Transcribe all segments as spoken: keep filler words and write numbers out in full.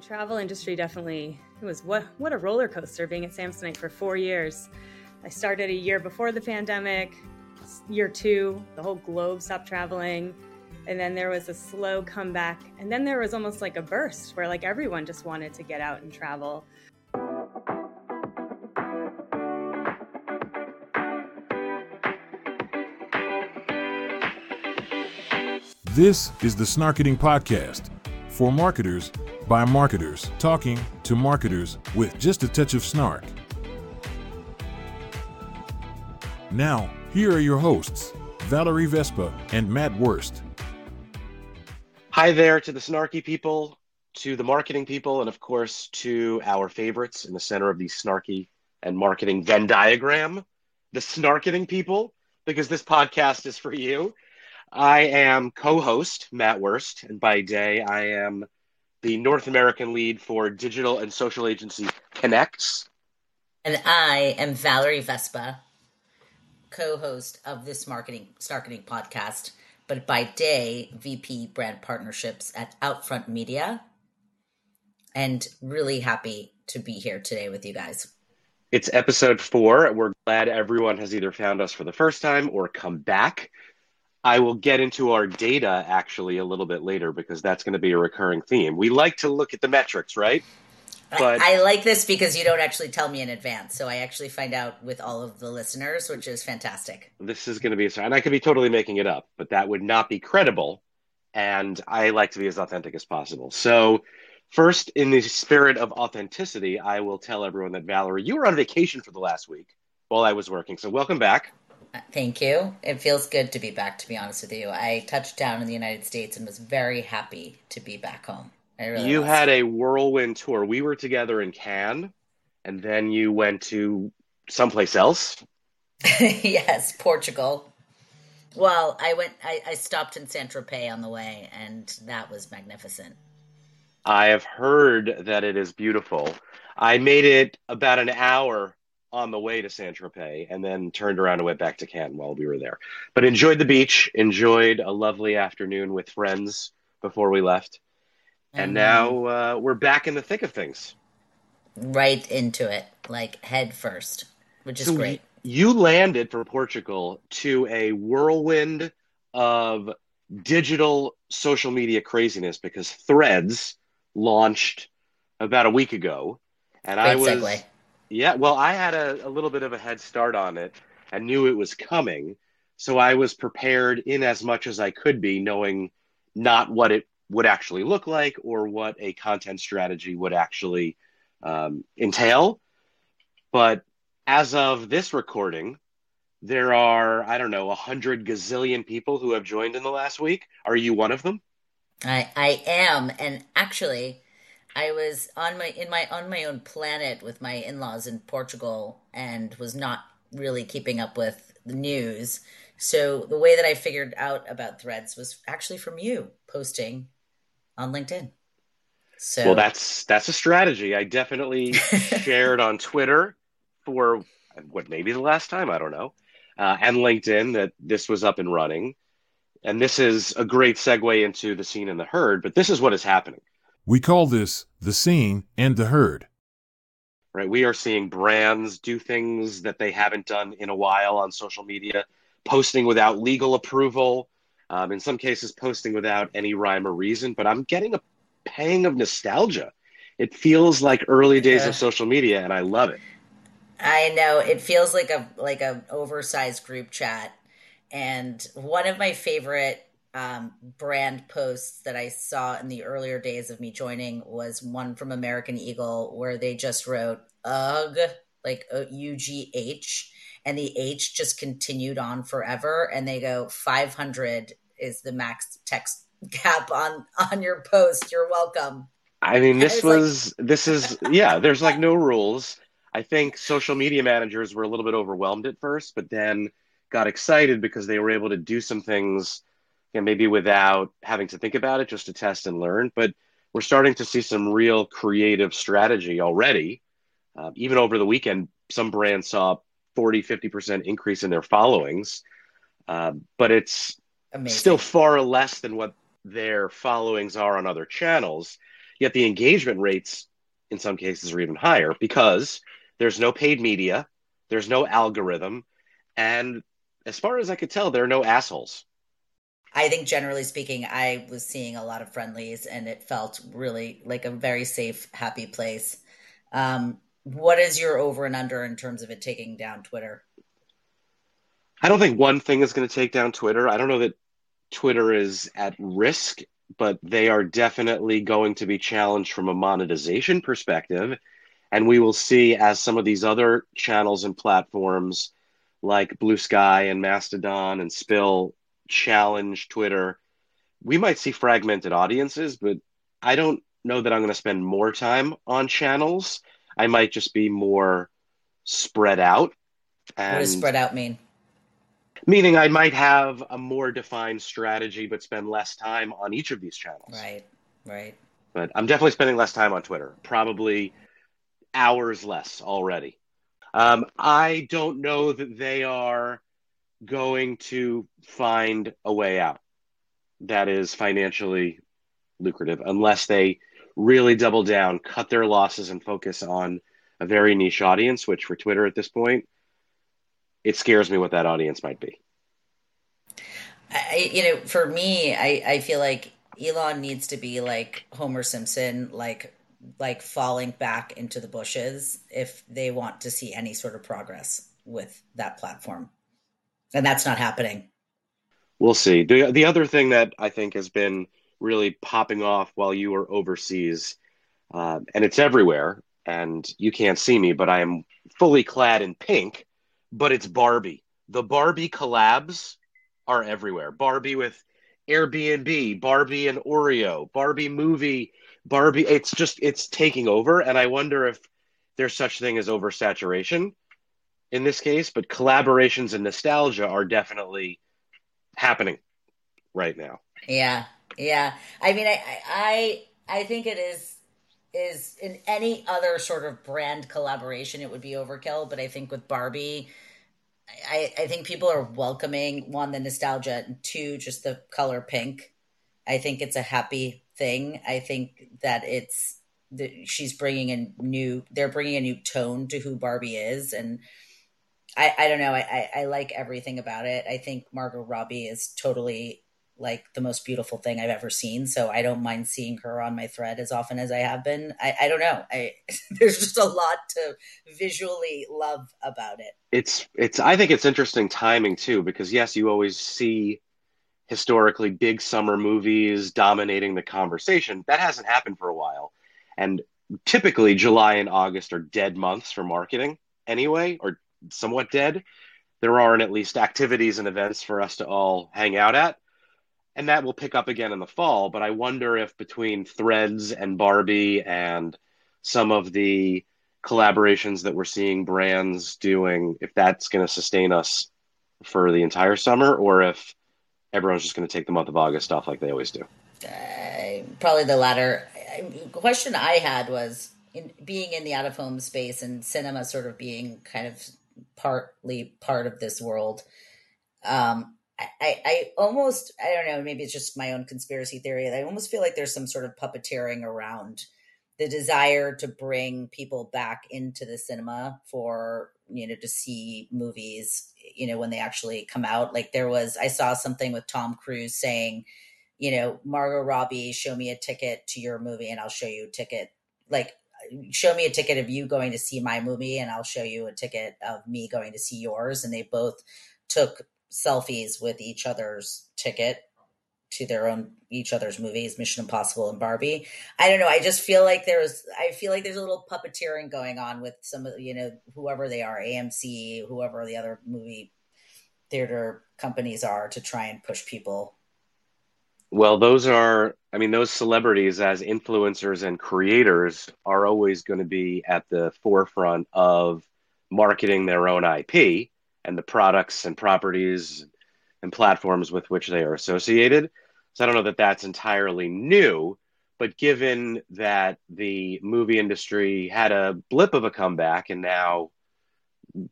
The travel industry definitely, it was what, what a roller coaster being at Samsonite for four years. I started a year before the pandemic, year two, the whole globe stopped traveling. And then there was a slow comeback. And then there was almost like a burst where like everyone just wanted to get out and travel. This is the Snarketing Podcast for marketers by marketers, talking to marketers with just a touch of snark. Now, here are your hosts, Valerie Vespa and Matt Wurst. Hi there to the snarky people, to the marketing people, and of course to our favorites in the center of the snarky and marketing Venn diagram, the Snarketing people, because this podcast is for you. I am co-host Matt Wurst, and by day I am the North American lead for digital and social agency Connects. And I am Valerie Vespa, co-host of this marketing Snarketing podcast, but by day V P Brand Partnerships at Outfront Media, and really happy to be here today with you guys. It's episode four. We're glad everyone has either found us for the first time or come back. I will get into our data actually a little bit later because that's going to be a recurring theme. We like to look at the metrics, right? But I, I like this because you don't actually tell me in advance. So I actually find out with all of the listeners, which is fantastic. This is going to be, and I could be totally making it up, but that would not be credible. And I like to be as authentic as possible. So first, in the spirit of authenticity, I will tell everyone that Valerie, you were on vacation for the last week while I was working. So welcome back. Thank you. It feels good to be back, to be honest with you. I touched down in the United States and was very happy to be back home. I really you was. Had a whirlwind tour. We were together in Cannes, and then you went to someplace else. Yes, Portugal. Well, I went. I, I stopped in Saint-Tropez on the way, and that was magnificent. I have heard that it is beautiful. I made it about an hour on the way to Saint-Tropez and then turned around and went back to Cannes while we were there. But enjoyed the beach, enjoyed a lovely afternoon with friends before we left. And, and now uh, we're back in the thick of things. Right into it, like head first, which is so great. You landed from Portugal to a whirlwind of digital social media craziness because Threads launched about a week ago. And great I was... segue. Yeah, well, I had a, a little bit of a head start on it and knew it was coming. So I was prepared in as much as I could be, knowing not what it would actually look like or what a content strategy would actually um, entail. But as of this recording, there are, I don't know, a hundred gazillion people who have joined in the last week. Are you one of them? I, I am. And actually... I was on my in my on my own planet with my in-laws in Portugal and was not really keeping up with the news. So the way that I figured out about Threads was actually from you posting on LinkedIn. So well, that's that's a strategy. I definitely shared on Twitter for what maybe the last time, I don't know, uh, and LinkedIn that this was up and running. And this is a great segue into the scene and the herd. But this is what is happening. We call this the scene and the herd. Right. We are seeing brands do things that they haven't done in a while on social media, posting without legal approval, um, in some cases posting without any rhyme or reason. But I'm getting a pang of nostalgia. It feels like early days yeah. of social media, and I love it. I know. It feels like a like an oversized group chat. And one of my favorite Um, brand posts that I saw in the earlier days of me joining was one from American Eagle where they just wrote "ugh," like U G H, and the H just continued on forever. And they go, five hundred is the max text cap on on your post. You're welcome. I mean, this I was, was like... this is yeah. There's like no rules. I think social media managers were a little bit overwhelmed at first, but then got excited because they were able to do some things. And maybe without having to think about it, just to test and learn. But we're starting to see some real creative strategy already. Uh, even over the weekend, some brands saw forty, fifty percent increase in their followings. Uh, but it's Amazing. Still far less than what their followings are on other channels. Yet the engagement rates in some cases are even higher because there's no paid media, there's no algorithm, and as far as I could tell, there are no assholes. I think generally speaking, I was seeing a lot of friendlies and it felt really like a very safe, happy place. Um, what is your over and under in terms of it taking down Twitter? I don't think one thing is going to take down Twitter. I don't know that Twitter is at risk, but they are definitely going to be challenged from a monetization perspective. And we will see as some of these other channels and platforms like Blue Sky and Mastodon and Spill challenge Twitter, we might see fragmented audiences, but I don't know that I'm going to spend more time on channels. I might just be more spread out. And what does spread out mean? Meaning I might have a more defined strategy, but spend less time on each of these channels. Right, right. But I'm definitely spending less time on Twitter, probably hours less already. Um, I don't know that they are going to find a way out that is financially lucrative unless they really double down, cut their losses, and focus on a very niche audience, which for Twitter at this point, it scares me what that audience might be. I, you know, for me, I, I feel like Elon needs to be like Homer Simpson, like like falling back into the bushes if they want to see any sort of progress with that platform. And that's not happening. We'll see. The, the other thing that I think has been really popping off while you were overseas, uh, and it's everywhere, and you can't see me, but I am fully clad in pink, but it's Barbie. The Barbie collabs are everywhere. Barbie with Airbnb, Barbie and Oreo, Barbie movie, Barbie. It's just, it's taking over, and I wonder if there's such thing as oversaturation in this case, but collaborations and nostalgia are definitely happening right now. Yeah, yeah. I mean, I, I, I think it is is in any other sort of brand collaboration, it would be overkill. But I think with Barbie, I, I think people are welcoming one, the nostalgia, and two, just the color pink. I think it's a happy thing. I think that it's that she's bringing a new. They're bringing a new tone to who Barbie is, and. I, I don't know. I, I, I like everything about it. I think Margot Robbie is totally like the most beautiful thing I've ever seen. So I don't mind seeing her on my thread as often as I have been. I, I don't know. I there's just a lot to visually love about it. It's it's I think it's interesting timing too, because yes, you always see historically big summer movies dominating the conversation. That hasn't happened for a while. And typically July and August are dead months for marketing anyway, or somewhat dead. There aren't at least activities and events for us to all hang out at, and that will pick up again in the fall. But I wonder if between Threads and Barbie and some of the collaborations that we're seeing brands doing, if that's going to sustain us for the entire summer, or if everyone's just going to take the month of August off like they always do. Uh, probably the latter. The question I had was, in being in the out-of-home space and cinema sort of being kind of partly part of this world. Um, I, I, I almost, I don't know, maybe it's just my own conspiracy theory. I almost feel like there's some sort of puppeteering around the desire to bring people back into the cinema for, you know, to see movies, you know, when they actually come out. Like there was, I saw something with Tom Cruise saying, you know, Margot Robbie, show me a ticket to your movie and I'll show you a ticket. Like, show me a ticket of you going to see my movie and I'll show you a ticket of me going to see yours. And they both took selfies with each other's ticket to their own, each other's movies, Mission Impossible and Barbie. I don't know. I just feel like there's, I feel like there's a little puppeteering going on with some of, you know, whoever they are, A M C, whoever the other movie theater companies are, to try and push people. Well, those are, I mean, those celebrities as influencers and creators are always going to be at the forefront of marketing their own I P and the products and properties and platforms with which they are associated. So I don't know that that's entirely new, but given that the movie industry had a blip of a comeback and now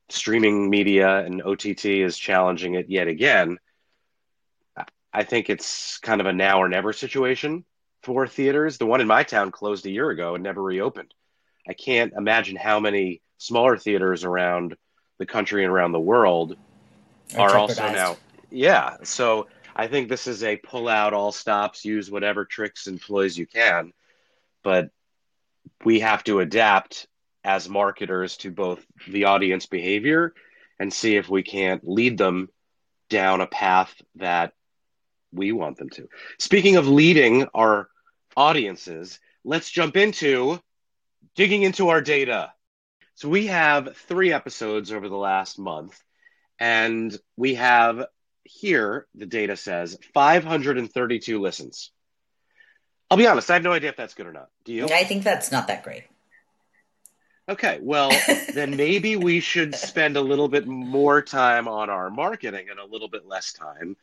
streaming media and O T T is challenging it yet again, I think it's kind of a now or never situation for theaters. The one in my town closed a year ago and never reopened. I can't imagine how many smaller theaters around the country and around the world are also now. Yeah. So I think this is a pull out all stops, use whatever tricks and ploys you can, but we have to adapt as marketers to both the audience behavior and see if we can't lead them down a path that we want them to. Speaking of leading our audiences, let's jump into digging into our data. So we have three episodes over the last month, and we have here, the data says, five hundred thirty-two listens. I'll be honest, I have no idea if that's good or not. Do you? I think that's not that great. Okay, well, then maybe we should spend a little bit more time on our marketing and a little bit less time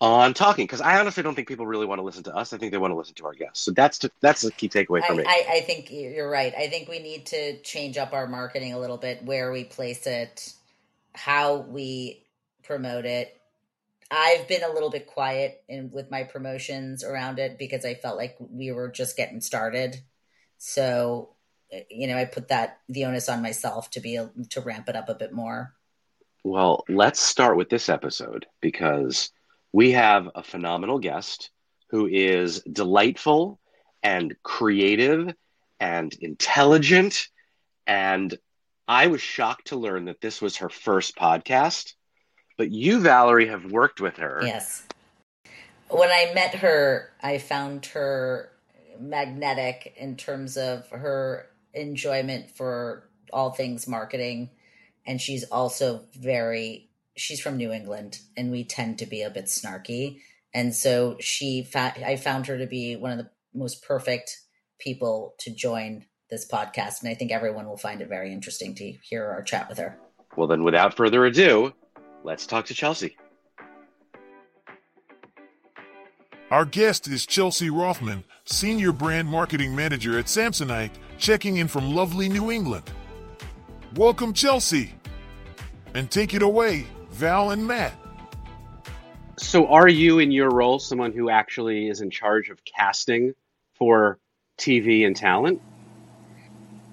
on talking, because I honestly don't think people really want to listen to us. I think they want to listen to our guests. So that's to, that's the key takeaway for me. I, I think you're right. I think we need to change up our marketing a little bit, where we place it, how we promote it. I've been a little bit quiet in, with my promotions around it, because I felt like we were just getting started. So, you know, I put that the onus on myself to be to ramp it up a bit more. Well, let's start with this episode, because we have a phenomenal guest who is delightful and creative and intelligent. And I was shocked to learn that this was her first podcast, but you, Valerie, have worked with her. Yes. When I met her, I found her magnetic in terms of her enjoyment for all things marketing. And she's also very, she's from New England, and we tend to be a bit snarky. And so she, fa- I found her to be one of the most perfect people to join this podcast. And I think everyone will find it very interesting to hear our chat with her. Well, then without further ado, let's talk to Chelsea. Our guest is Chelsea Rothman, Senior Brand Marketing Manager at Samsonite, checking in from lovely New England. Welcome, Chelsea. And take it away, Val and Matt. So are you, in your role, someone who actually is in charge of casting for T V and talent?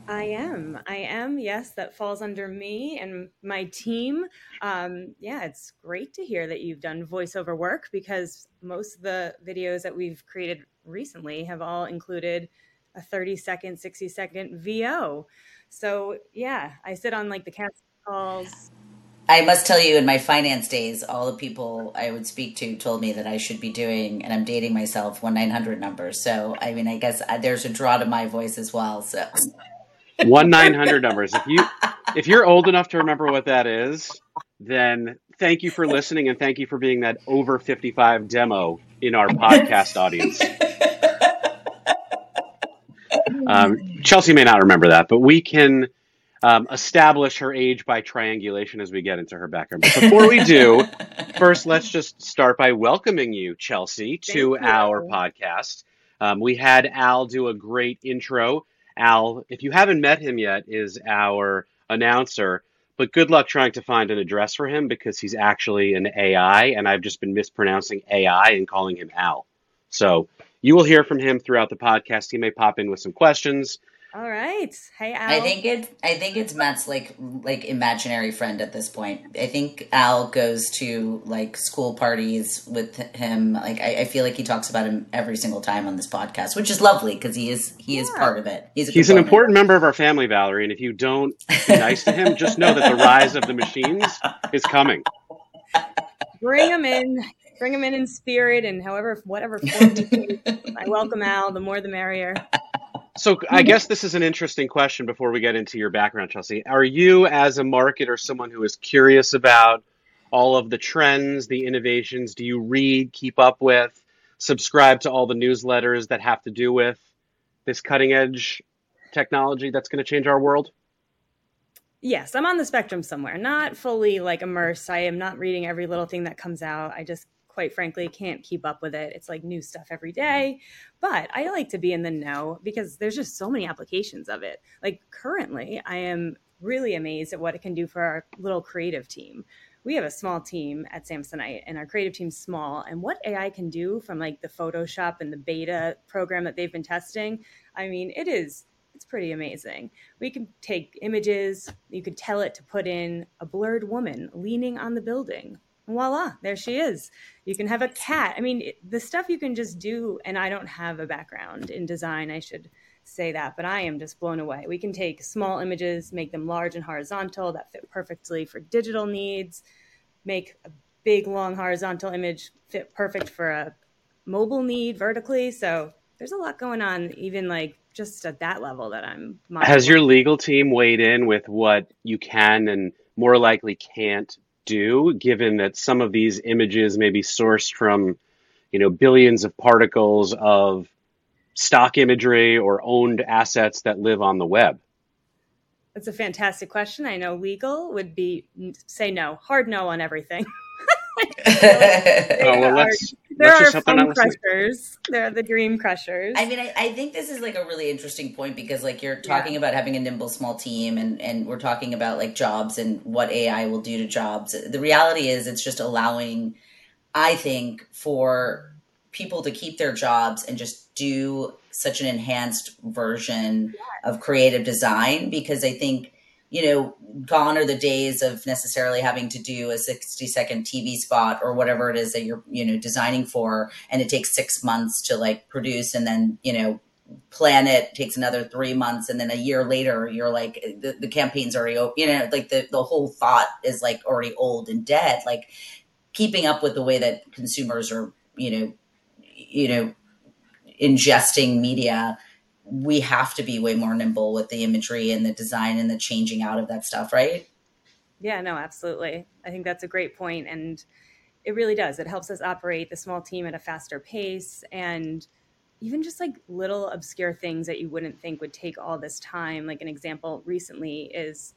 I am. I am. Yes, that falls under me and my team. Um, yeah, it's great to hear that you've done voiceover work, because most of the videos that we've created recently have all included a thirty-second, sixty-second V O. So, yeah, I sit on like the cast calls. I must tell you, in my finance days, all the people I would speak to told me that I should be doing, and I'm dating myself, one nine hundred numbers. So, I mean, I guess I, there's a draw to my voice as well. So, one nine hundred numbers. If you if you're old enough to remember what that is, then thank you for listening, and thank you for being that over fifty-five demo in our podcast audience. Um, Chelsea may not remember that, but we can um, establish her age by triangulation as we get into her background. But before we do, first, let's just start by welcoming you, Chelsea, to thank our you. Podcast. Um, we had Al do a great intro. Al, if you haven't met him yet, is our announcer, but good luck trying to find an address for him, because he's actually an A I, and I've just been mispronouncing A I and calling him Al. So you will hear from him throughout the podcast. He may pop in with some questions. All right. Hey, Al. I think it. I think it's Matt's like like imaginary friend at this point. I think Al goes to like school parties with him. Like I, I feel like he talks about him every single time on this podcast, which is lovely, because he is he yeah. is part of it. He's, a He's an partner. important member of our family, Valerie. And if you don't be nice to him, just know that the rise of the machines is coming. Bring him in. Bring him in in spirit, and however, whatever form he takes. I welcome Al. The more, the merrier. So I guess this is an interesting question before we get into your background, Chelsea. Are you, as a marketer, someone who is curious about all of the trends, the innovations? Do you read, keep up with, subscribe to all the newsletters that have to do with this cutting edge technology that's going to change our world? Yes, I'm on the spectrum somewhere. Not fully like immersed. I am not reading every little thing that comes out. I just quite frankly can't keep up with it. It's like new stuff every day, but I like to be in the know, because there's just so many applications of it. Like currently I am really amazed at what it can do for our little creative team. we have a small team at Samsonite and our creative team's small. And what A I can do from like the Photoshop and the beta program that they've been testing, I mean, it is, it's pretty amazing. We can take images, you could tell it to put in a blurred woman leaning on the building. Voila, there she is. You can have a cat. I mean, the stuff you can just do, and I don't have a background in design, I should say that, but I am just blown away. We can take small images, make them large and horizontal that fit perfectly for digital needs, make a big, long horizontal image fit perfect for a mobile need vertically. So there's a lot going on, even like just at that level that I'm monitoring. Has your legal team weighed in with what you can and more likely can't do, given that some of these images may be sourced from, you know, billions of particles of stock imagery or owned assets that live on the web? That's a fantastic question. I know legal would be say no, hard no on everything. Oh, well, let's, there let's are phone crushers. There are the dream crushers. I mean, I, I think this is like a really interesting point because like you're talking yeah. about having a nimble small team and, and we're talking about like jobs and what A I will do to jobs. The reality is it's just allowing, I think, for people to keep their jobs and just do such an enhanced version yeah. of creative design, because I think, you know, gone are the days of necessarily having to do a sixty second T V spot or whatever it is that you're, you know, designing for. And it takes six months to like produce and then, you know, plan it, it takes another three months. And then a year later, you're like, the, the campaign's already, you know, like the, the whole thought is like already old and dead. Like keeping up with the way that consumers are, you know, you know, ingesting media, we have to be way more nimble with the imagery and the design and the changing out of that stuff, right? Yeah, no, absolutely. I think that's a great point. And it really does. It helps us operate the small team at a faster pace. And even just like little obscure things that you wouldn't think would take all this time. Like an example recently is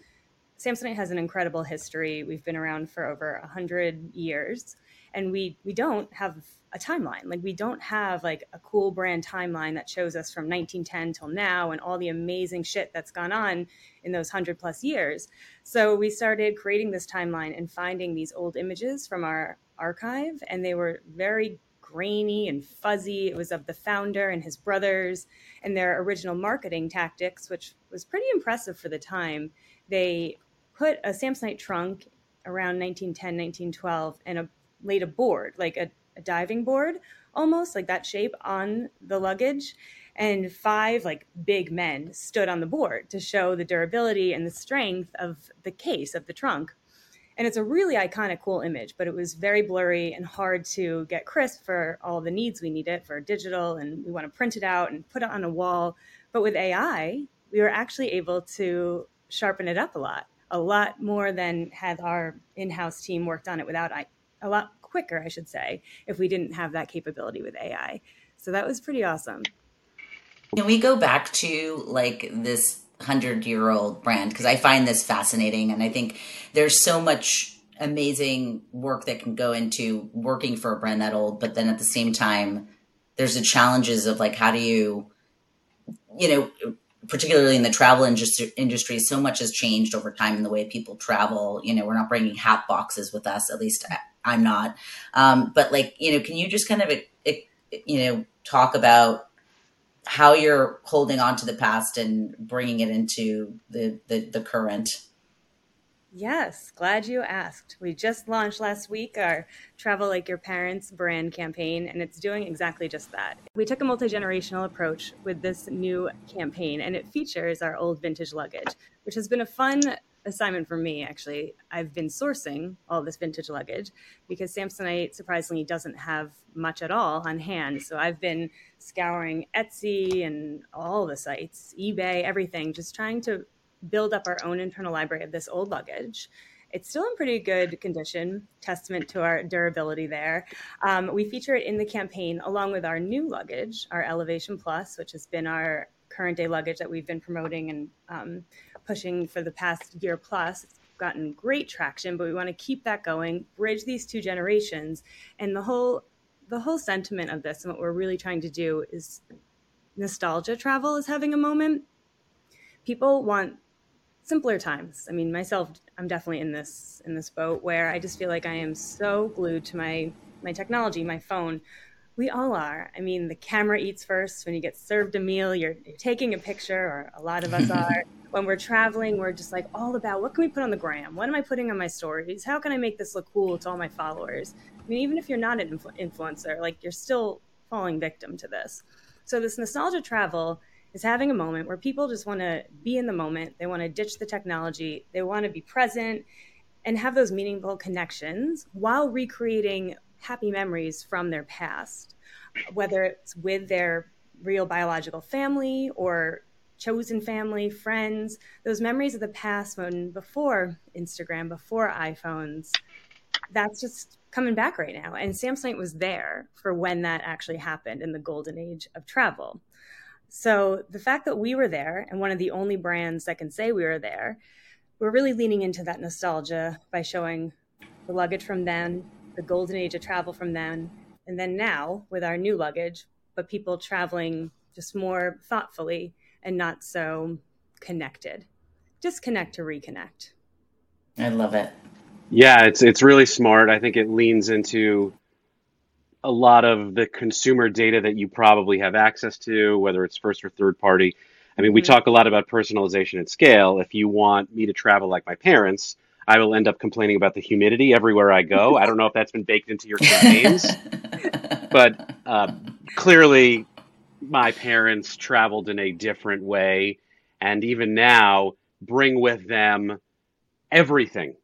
Samsonite has an incredible history. We've been around for over one hundred years. And we we don't have a timeline. Like we don't have like a cool brand timeline that shows us from nineteen ten till now and all the amazing shit that's gone on in those hundred plus years. So we started creating this timeline and finding these old images from our archive, and they were very grainy and fuzzy. It was of the founder and his brothers and their original marketing tactics, which was pretty impressive for the time. They put a Samsonite trunk around nineteen ten, nineteen twelve and a laid a board, like a, a diving board, almost like that shape on the luggage. And five like big men stood on the board to show the durability and the strength of the case of the trunk. And it's a really iconic, cool image, but it was very blurry and hard to get crisp for all the needs we need it for digital. And we want to print it out and put it on a wall. But with A I, we were actually able to sharpen it up a lot, a lot more than had our in-house team worked on it without I. a lot quicker, I should say, if we didn't have that capability with A I. So that was pretty awesome. Can we go back to like this hundred-year-old brand? Because I find this fascinating. And I think there's so much amazing work that can go into working for a brand that old. But then at the same time, there's the challenges of like, how do you, you know, particularly in the travel industry, so much has changed over time in the way people travel. You know, we're not bringing hat boxes with us, at least I'm not. Um, but like, you know, can you just kind of, it, it, you know, talk about how you're holding on to the past and bringing it into the, the, the current? Yes. Glad you asked. We just launched last week our Travel Like Your Parents brand campaign, and it's doing exactly just that. We took a multi-generational approach with this new campaign, and it features our old vintage luggage, which has been a fun assignment for me, actually. I've been sourcing all this vintage luggage because Samsonite surprisingly doesn't have much at all on hand. So I've been scouring Etsy and all the sites, eBay, everything, just trying to build up our own internal library of this old luggage. It's still in pretty good condition, testament to our durability there. Um, we feature it in the campaign along with our new luggage, our Elevation Plus, which has been our current day luggage that we've been promoting and um, pushing for the past year plus. It's gotten great traction, but we want to keep that going, bridge these two generations. And the whole, the whole sentiment of this and what we're really trying to do is nostalgia travel is having a moment. People want simpler times. I mean, myself, I'm definitely in this in this boat where I just feel like I am so glued to my my technology, my phone. We all are. I mean, the camera eats first. When you get served a meal, you're, you're taking a picture, or a lot of us are. When we're traveling, we're just like all about, what can we put on the gram? What am I putting on my stories? How can I make this look cool to all my followers? I mean, even if you're not an influ- influencer, like, you're still falling victim to this. So this nostalgia travel is having a moment where people just want to be in the moment. They want to ditch the technology. They want to be present and have those meaningful connections while recreating happy memories from their past, whether it's with their real biological family or chosen family, friends, those memories of the past when before Instagram, before iPhones, that's just coming back right now. And Samsonite was there for when that actually happened in the golden age of travel. So the fact that we were there, and one of the only brands that can say we were there, we're really leaning into that nostalgia by showing the luggage from then, the golden age of travel from then, and then now with our new luggage, but people traveling just more thoughtfully and not so connected. Disconnect to reconnect. I love it. Yeah, it's it's really smart. I think it leans into a lot of the consumer data that you probably have access to, whether it's first or third party. I mean, mm-hmm. we talk a lot about personalization and scale. If you want me to travel like my parents, I will end up complaining about the humidity everywhere I go. I don't know if that's been baked into your campaigns, but uh, clearly my parents traveled in a different way, and even now bring with them everything.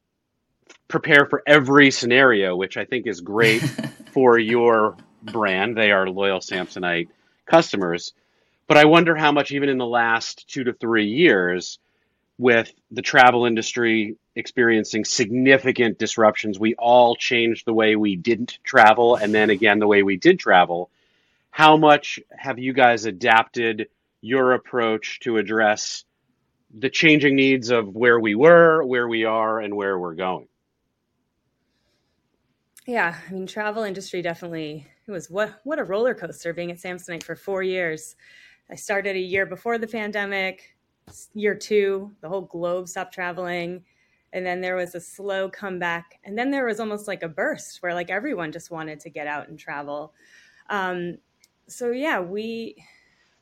Prepare for every scenario, which I think is great for your brand. They are loyal Samsonite customers. But I wonder how much, even in the last two to three years, with the travel industry experiencing significant disruptions, we all changed the way we didn't travel, and then again, the way we did travel. How much have you guys adapted your approach to address the changing needs of where we were, where we are, and where we're going? Yeah, I mean, travel industry definitely, it was what what a roller coaster being at Samsonite for four years. I started a year before the pandemic, year two, the whole globe stopped traveling. And then there was a slow comeback. And then there was almost like a burst where like everyone just wanted to get out and travel. Um, so yeah, we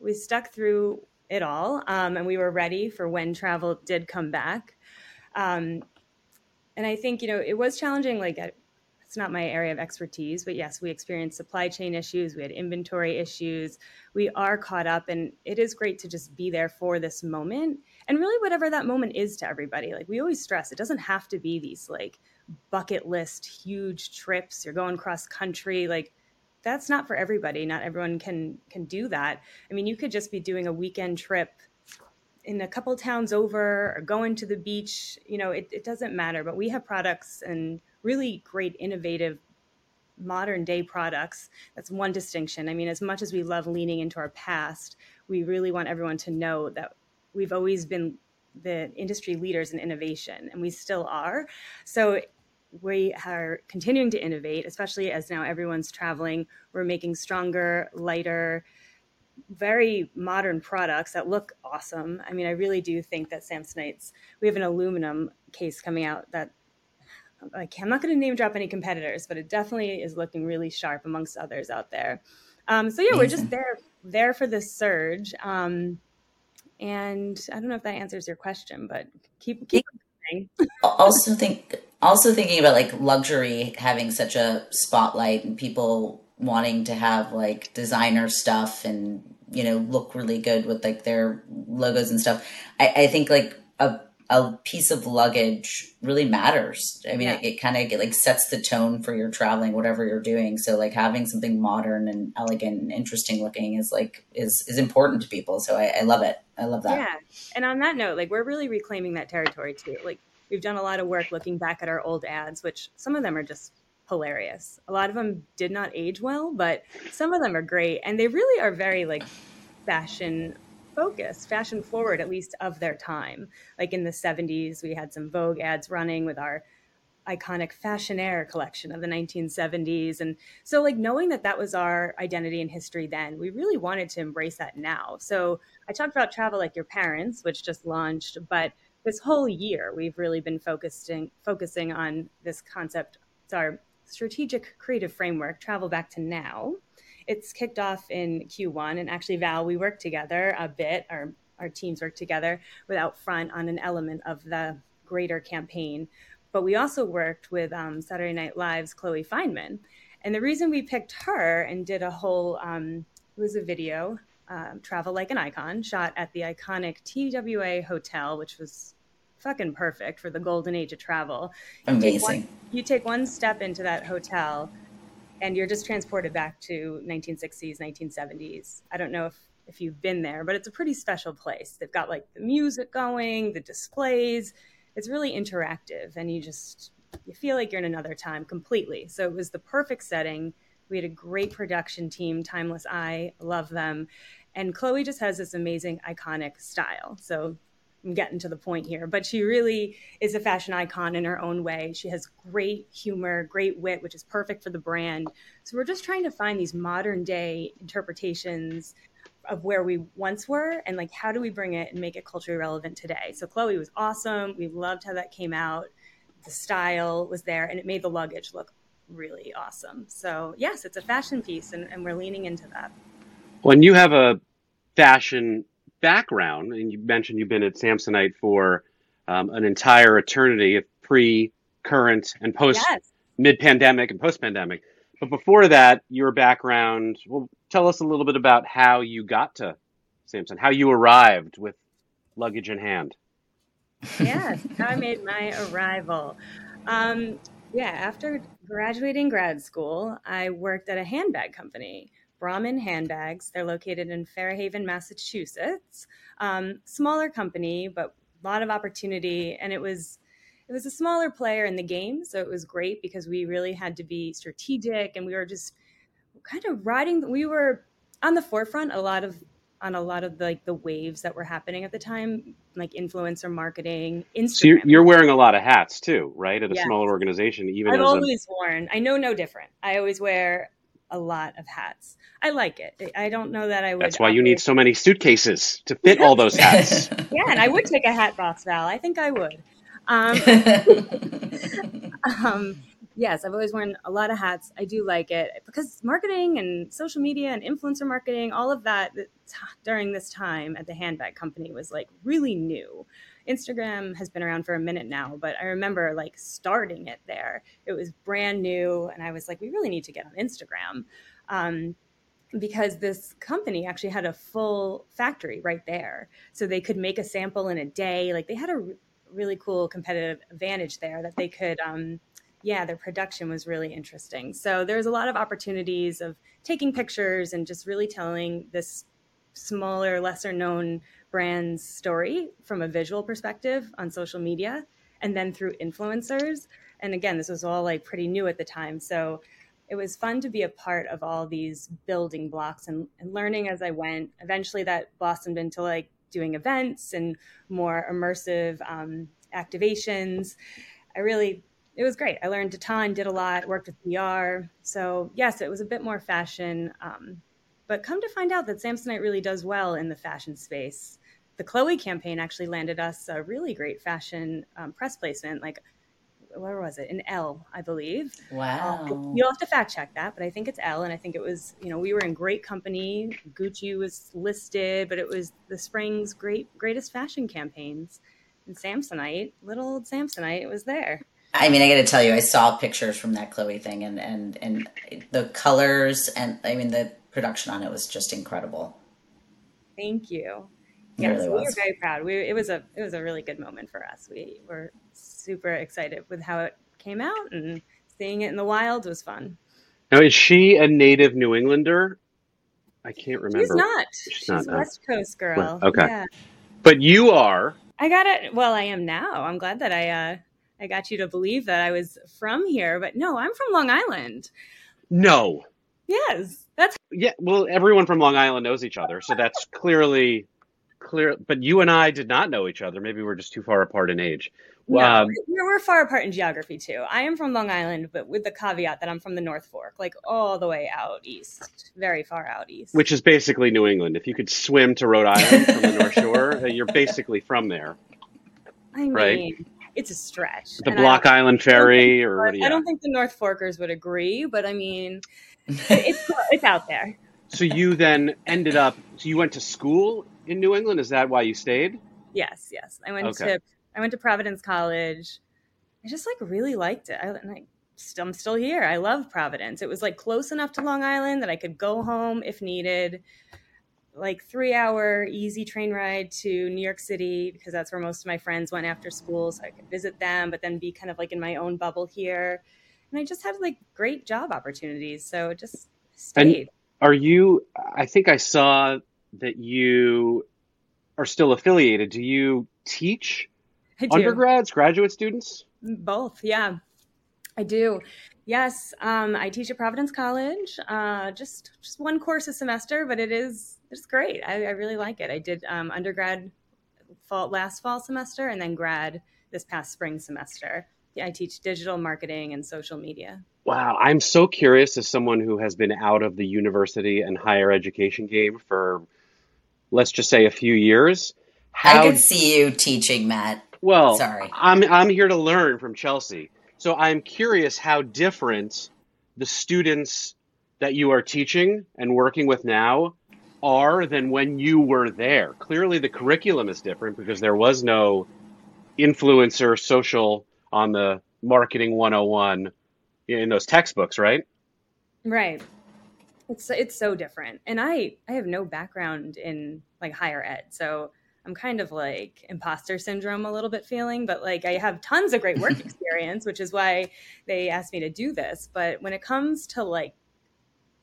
we stuck through it all. Um, and we were ready for when travel did come back. Um, and I think, you know, it was challenging, like at, it's not my area of expertise, but yes, we experienced supply chain issues. We had inventory issues. We are caught up, and it is great to just be there for this moment and really whatever that moment is to everybody. Like we always stress, it doesn't have to be these like bucket list, huge trips. You're going cross country. Like that's not for everybody. Not everyone can, can do that. I mean, you could just be doing a weekend trip in a couple towns over or going to the beach. You know, it, it doesn't matter, but we have products and really great, innovative, modern day products. That's one distinction. I mean, as much as we love leaning into our past, we really want everyone to know that we've always been the industry leaders in innovation, and we still are. So we are continuing to innovate, especially as now everyone's traveling. We're making stronger, lighter, very modern products that look awesome. I mean, I really do think that Samsonite's, we have an aluminum case coming out that, like, I'm not going to name drop any competitors, but it definitely is looking really sharp amongst others out there. Um, so yeah, we're just there there for this surge. Um, and I don't know if that answers your question, but keep keep going. Also think also thinking about like luxury having such a spotlight and people wanting to have like designer stuff and, you know, look really good with like their logos and stuff. I, I think like a a piece of luggage really matters. I mean, yeah. it, it kind of like sets the tone for your traveling, whatever you're doing. So like having something modern and elegant and interesting looking is like, is, is important to people. So I, I love it. I love that. Yeah. And on that note, like we're really reclaiming that territory too. Like we've done a lot of work looking back at our old ads, which some of them are just hilarious. A lot of them did not age well, but some of them are great. And they really are very like fashion focused, fashion forward, at least of their time. Like in the seventies, we had some Vogue ads running with our iconic Fashionaire collection of the nineteen seventies. And so like knowing that that was our identity and history then, we really wanted to embrace that now. So I talked about Travel Like Your Parents, which just launched, but this whole year, we've really been focusing focusing on this concept. It's our strategic creative framework, Travel Back to Now. It's kicked off in Q one, and actually, Val, we worked together a bit. Our our teams worked together with Outfront on an element of the greater campaign. But we also worked with um, Saturday Night Live's Chloe Fineman. And the reason we picked her and did a whole, um, it was a video, uh, Travel Like an Icon, shot at the iconic T W A Hotel, which was fucking perfect for the golden age of travel. Amazing. You take one, you take one step into that hotel and you're just transported back to nineteen sixties, nineteen seventies. I don't know if, if you've been there, but it's a pretty special place. They've got like the music going, the displays. It's really interactive and you just, you feel like you're in another time completely. So it was the perfect setting. We had a great production team, Timeless Eye, love them. And Chloe just has this amazing, iconic style. So I'm getting to the point here, but she really is a fashion icon in her own way. She has great humor, great wit, which is perfect for the brand. So we're just trying to find these modern day interpretations of where we once were and like, how do we bring it and make it culturally relevant today? So Chloe was awesome. We loved how that came out. The style was there and it made the luggage look really awesome. So yes, it's a fashion piece and, and we're leaning into that. When you have a fashion background, and you mentioned you've been at Samsonite for um, an entire eternity of pre, current, and post, yes. mid-pandemic and post-pandemic. But before that, your background, well, tell us a little bit about how you got to Samson, how you arrived with luggage in hand. Yes, how I made my arrival. Um, yeah, after graduating grad school, I worked at a handbag company, Brahmin Handbags. They're located in Fairhaven, Massachusetts. Um, smaller company, but a lot of opportunity. And it was it was a smaller player in the game. So it was great because we really had to be strategic and we were just kind of riding. We were on the forefront a lot of on a lot of the, like the waves that were happening at the time, like influencer marketing, Instagram. So you're, you're wearing a lot of hats too, right? At a yes. smaller organization. Even I've as always a- worn. I know no different. I always wear a lot of hats. I like it. I don't know that I would. That's why operate. You need so many suitcases to fit all those hats. Yeah, and I would take a hat box, Val. I think I would. Um, um, yes, I've always worn a lot of hats. I do like it because marketing and social media and influencer marketing, all of that t- during this time at the handbag company was like really new. Instagram has been around for a minute now, but I remember like starting it there. It was brand new. And I was like, we really need to get on Instagram um, because this company actually had a full factory right there. So they could make a sample in a day. Like they had a r- really cool competitive advantage there that they could, um, yeah, their production was really interesting. So there's a lot of opportunities of taking pictures and just really telling this smaller, lesser known brand's story from a visual perspective on social media and then through influencers. And again, this was all like pretty new at the time. So it was fun to be a part of all these building blocks and, and learning as I went. Eventually that blossomed into like doing events and more immersive um, activations. I really, it was great. I learned a ton, did a lot, worked with P R. So yes, it was a bit more fashion, um, but come to find out that Samsonite really does well in the fashion space. The Chloe campaign actually landed us a really great fashion um, press placement. Like, where was it? In Elle, I believe. Wow. Um, you'll have to fact check that, but I think it's Elle. And I think it was, you know, we were in great company. Gucci was listed, but it was the spring's great, greatest fashion campaigns. And Samsonite, little old Samsonite, it was there. I mean, I got to tell you, I saw pictures from that Chloe thing and, and, and the colors and I mean, the production on it was just incredible. Thank you. Yes, really we were very proud. We it was a it was a really good moment for us. We were super excited with how it came out, and seeing it in the wild was fun. Now, is she a native New Englander? I can't remember. She's not. She's, She's not, a West Coast girl. Well, okay, yeah. But you are. I got it. Well, I am now. I'm glad that I uh, I got you to believe that I was from here, but no, I'm from Long Island. No. Yes, that's yeah. Well, everyone from Long Island knows each other, so that's clearly clear. But you and I did not know each other. Maybe we're just too far apart in age. No, um, we're, we're far apart in geography too. I am from Long Island, but with the caveat that I'm from the North Fork, like all the way out east, very far out east, which is basically New England. If you could swim to Rhode Island from the North Shore, you're basically from there. I mean, right? It's a stretch. The and Block Island Ferry, or what do you? I don't think the North Forkers would agree, but I mean, it's it's out there. So you then ended up. So you went to school in New England. Is that why you stayed? Yes, yes. I went okay. to I went to Providence College. I just like really liked it. I, and I, I'm still here. I love Providence. It was like close enough to Long Island that I could go home if needed. Like three hour easy train ride to New York City because that's where most of my friends went after school. So I could visit them, but then be kind of like in my own bubble here. And I just had like great job opportunities. So it just stayed. And are you, I think I saw that you are still affiliated. Do you teach I do. undergrads, graduate students? Both. Yeah, I do. Yes. Um, I teach at Providence College, uh, just, just one course a semester, but it is, it's great. I, I really like it. I did um, undergrad fall, last fall semester and then grad this past spring semester. Yeah, I teach digital marketing and social media. Wow. I'm so curious, as someone who has been out of the university and higher education game for, let's just say, a few years. How... I could see you teaching, Matt. Well, sorry. I'm I'm here to learn from Chelsea. So I'm curious how different the students that you are teaching and working with now are than when you were there. Clearly the curriculum is different because there was no influencer social on the marketing one oh one in those textbooks, right? Right. It's it's so different. And I, I have no background in like higher ed. So I'm kind of like imposter syndrome a little bit feeling, but like I have tons of great work experience, which is why they asked me to do this. But when it comes to like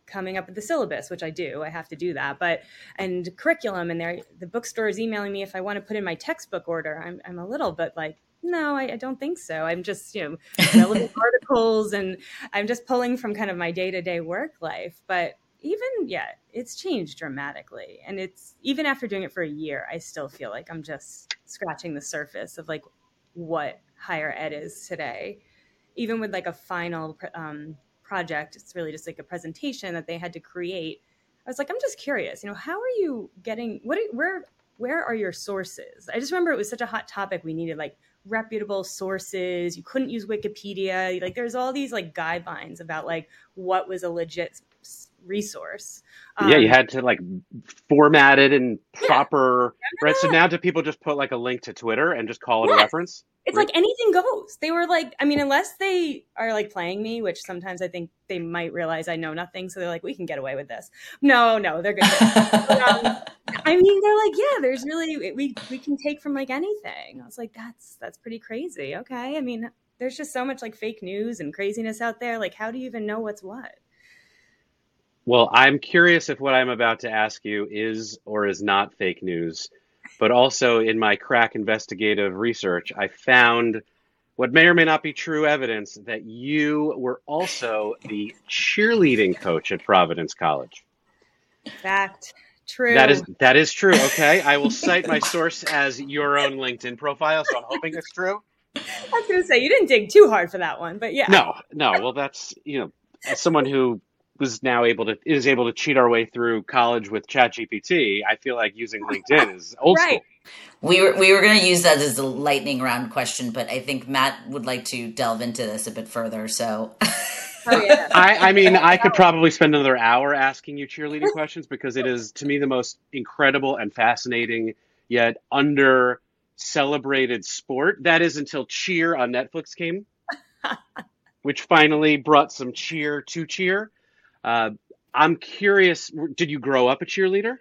coming up with the syllabus, which I do, I have to do that, but, and curriculum, and there, the bookstore is emailing me if I want to put in my textbook order. I'm I'm a little bit like, no, I, I don't think so. I'm just, you know, relevant articles, and I'm just pulling from kind of my day-to-day work life. But even, yeah, it's changed dramatically. And it's, even after doing it for a year, I still feel like I'm just scratching the surface of like what higher ed is today. Even with like a final, um, project, it's really just like a presentation that they had to create. I was like, I'm just curious, you know, how are you getting, what, are, where, where are your sources? I just remember it was such a hot topic. We needed like reputable sources. You couldn't use Wikipedia. Like there's all these like guidelines about like what was a legit resource. Um, yeah. You had to like format it in proper, yeah, right? So now do people just put like a link to Twitter and just call it yes. a reference? It's like anything goes. They were like, I mean, unless they are like playing me, which sometimes I think they might realize I know nothing. So they're like, we can get away with this. No, no, they're good. But, um, I mean, they're like, yeah, there's really, we we can take from like anything. I was like, that's, that's pretty crazy. Okay. I mean, there's just so much like fake news and craziness out there. Like, how do you even know what's what? Well, I'm curious if what I'm about to ask you is or is not fake news. But also in my crack investigative research, I found what may or may not be true evidence that you were also the cheerleading coach at Providence College. Fact. True. That is that is true. Okay. I will cite my source as your own LinkedIn profile, so I'm hoping it's true. I was going to say, you didn't dig too hard for that one, but yeah. No, no. Well, that's, you know, as someone who was now able to is able to cheat our way through college with ChatGPT, I feel like using LinkedIn is old right. school. We were we were going to use that as a lightning round question, but I think Matt would like to delve into this a bit further. So, oh, yeah. I, I mean, I could probably spend another hour asking you cheerleading questions because it is, to me, the most incredible and fascinating yet under celebrated sport. That is until Cheer on Netflix came, which finally brought some cheer to cheer. Uh, I'm curious, did you grow up a cheerleader?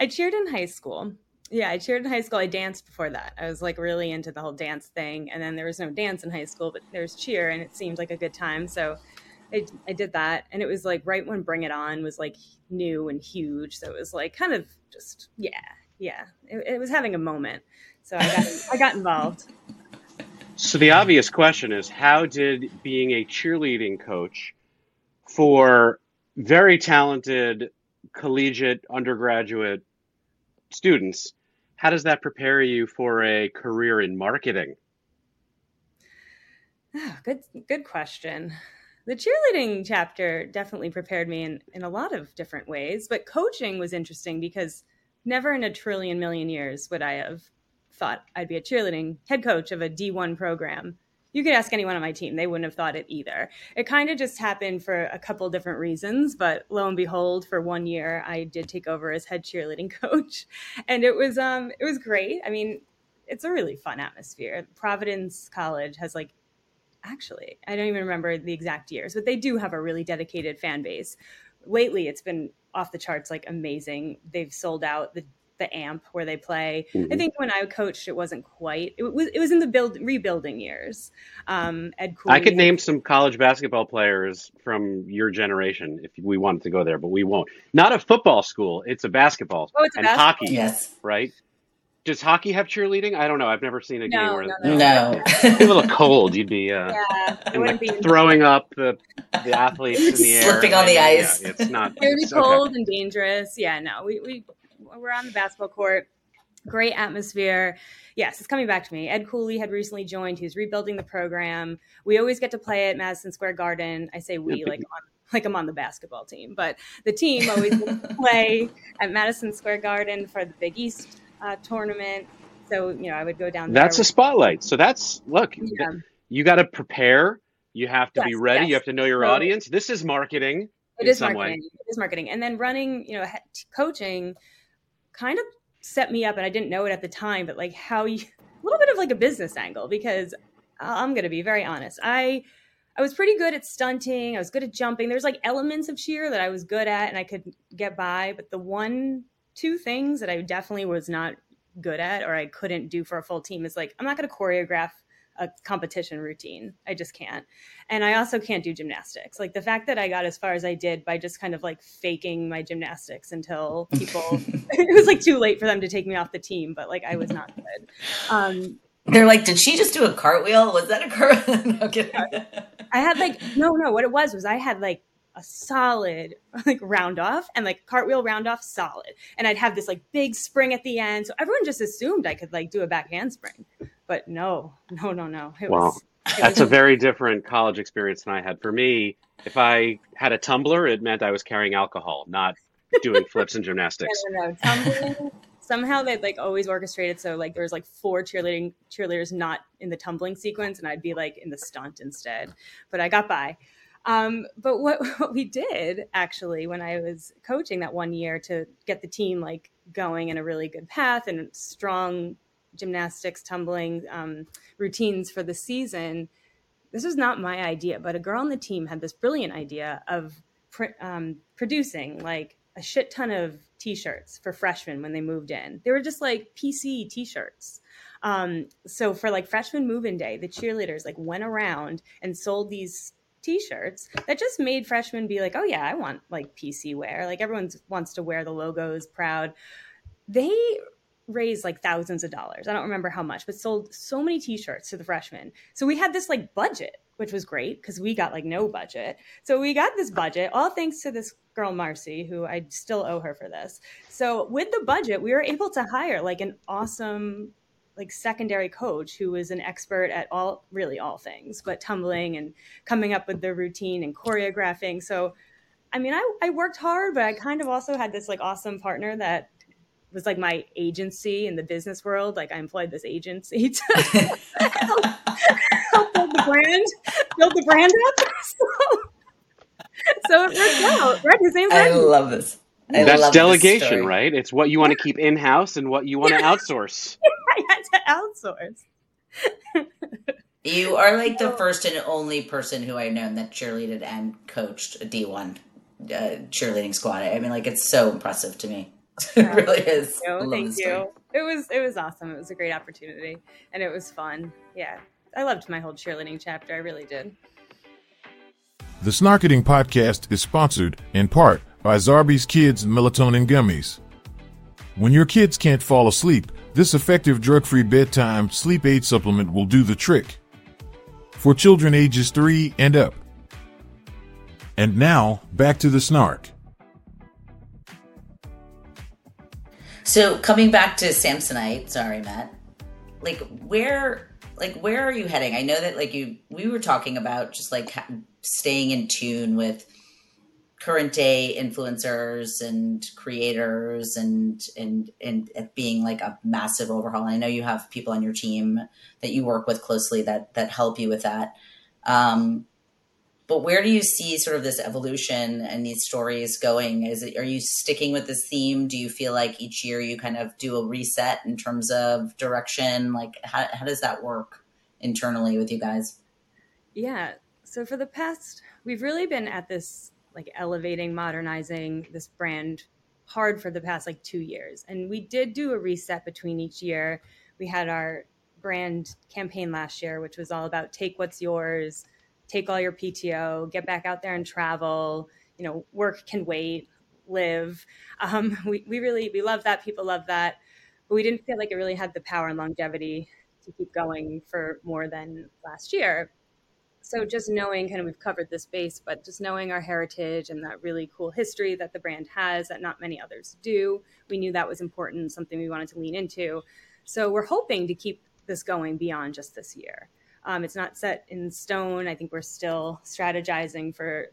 I cheered in high school. Yeah, I cheered in high school. I danced before that. I was like really into the whole dance thing. And then there was no dance in high school, but there was cheer and it seemed like a good time. So I, I did that. And it was like right when Bring It On was like new and huge. So it was like kind of just, yeah, yeah. It, it was having a moment. So I got I got involved. So the obvious question is, how did being a cheerleading coach for very talented collegiate undergraduate students, how does that prepare you for a career in marketing? Oh, good, good question. The cheerleading chapter definitely prepared me in, in a lot of different ways, but coaching was interesting because never in a trillion million years would I have thought I'd be a cheerleading head coach of a D one program. You could ask anyone on my team. They wouldn't have thought it either. It kind of just happened for a couple different reasons. But lo and behold, for one year, I did take over as head cheerleading coach. And it was um, it was great. I mean, it's a really fun atmosphere. Providence College has like, actually, I don't even remember the exact years, but they do have a really dedicated fan base. Lately, it's been off the charts, like amazing. They've sold out the the amp where they play. Mm-hmm. I think when I coached, it wasn't quite, it was, it was in the build rebuilding years. Um, Ed Cooley. I could name some college basketball players from your generation if we wanted to go there, but we won't. Not a football school. It's a basketball oh, it's a and basketball. Hockey. Yes. Right. Does hockey have cheerleading? I don't know. I've never seen a no, game where no, no. no. It'd be a little cold. You'd be, uh, yeah, and, like, be throwing dangerous. Up the the athletes in the air, slipping on the and, ice. Yeah, it's not. It'd be cold okay. and dangerous. Yeah, no, we we we're on the basketball court. Great atmosphere. Yes, it's coming back to me. Ed Cooley had recently joined. He was rebuilding the program. We always get to play at Madison Square Garden. I say we like on. Like I'm on the basketball team, but the team always play at Madison Square Garden for the Big East uh, tournament. So, you know, I would go down there. That's a spotlight. So that's, look, yeah. th- you got to prepare. You have to yes, be ready. Yes. You have to know your so, audience. This is marketing. It is marketing. Way. It is marketing. And then running, you know, coaching kind of set me up, and I didn't know it at the time, but like how you, a little bit of like a business angle, because I'm going to be very honest. I, I was pretty good at stunting. I was good at jumping. There's like elements of cheer that I was good at and I could get by. But the one, two things that I definitely was not good at or I couldn't do for a full team is like, I'm not going to choreograph a competition routine. I just can't. And I also can't do gymnastics. Like the fact that I got as far as I did by just kind of like faking my gymnastics until people, it was like too late for them to take me off the team, but like I was not good. Um, They're like, did she just do a cartwheel? Was that a cartwheel? No, kidding. I had like, no, no, what it was was I had like a solid like round off and like cartwheel round off solid. And I'd have this like big spring at the end. So everyone just assumed I could like do a back handspring. But no, no, no, no. It wow. was, it That's was- a very different college experience than I had. For me, if I had a tumbler, it meant I was carrying alcohol, not doing flips and gymnastics. No, no, no. Tumbling. Somehow they'd like always orchestrated. So like there was like four cheerleading cheerleaders not in the tumbling sequence. And I'd be like in the stunt instead. But I got by. Um, but what, what we did actually when I was coaching that one year to get the team like going in a really good path and strong gymnastics, tumbling um, routines for the season. This was not my idea, but a girl on the team had this brilliant idea of pr- um, producing like a shit ton of t-shirts for freshmen when they moved in. They were just like P C t-shirts. Um, so for like freshman move-in day, the cheerleaders like went around and sold these t-shirts that just made freshmen be like, oh yeah, I want like P C wear. Like everyone wants to wear the logos proud. They raised like thousands of dollars. I don't remember how much, but sold so many t-shirts to the freshmen. So we had this like budget, which was great because we got like no budget. So we got this budget, all thanks to this girl, Marcy, who I still owe her for this. So with the budget, we were able to hire like an awesome like secondary coach who was an expert at all, really all things, but tumbling and coming up with the routine and choreographing. So, I mean, I, I worked hard, but I kind of also had this like awesome partner that was like my agency in the business world. Like I employed this agency to help, help build the brand, build the brand up. So, so it worked out, right? His name's I Andy. Love this. I That's love delegation, this right? It's what you want to keep in-house and what you want to outsource. I had to outsource. You are like the first and only person who I've known that cheerleaded and coached a D one uh, cheerleading squad. I mean, like, it's so impressive to me. It yeah, really is. Thank you. Thank you. It was it was awesome. It was a great opportunity and it was fun. Yeah. I loved my whole cheerleading chapter. I really did. The Snarketing Podcast is sponsored in part by Zarbee's Kids Melatonin Gummies. When your kids can't fall asleep, this effective drug-free bedtime sleep aid supplement will do the trick for children ages three and up. And now, back to the snark. So coming back to Samsonite, sorry, Matt, like where, like where are you heading? I know that like you, we were talking about just like staying in tune with current day influencers and creators and, and, and it being like a massive overhaul. And I know you have people on your team that you work with closely that, that help you with that. Um, but where do you see sort of this evolution and these stories going? Is it, are you sticking with this theme? Do you feel like each year you kind of do a reset in terms of direction? Like how, how does that work internally with you guys? Yeah. So for the past, we've really been at this like elevating, modernizing this brand hard for the past like two years. And we did do a reset between each year. We had our brand campaign last year, which was all about take what's yours, take all your P T O, get back out there and travel, you know, work can wait, live. Um, we, we really, we love that. People love that. But we didn't feel like it really had the power and longevity to keep going for more than last year. So just knowing kind of we've covered this base, but just knowing our heritage and that really cool history that the brand has that not many others do, we knew that was important, something we wanted to lean into. So we're hoping to keep this going beyond just this year. Um, it's not set in stone. I think we're still strategizing for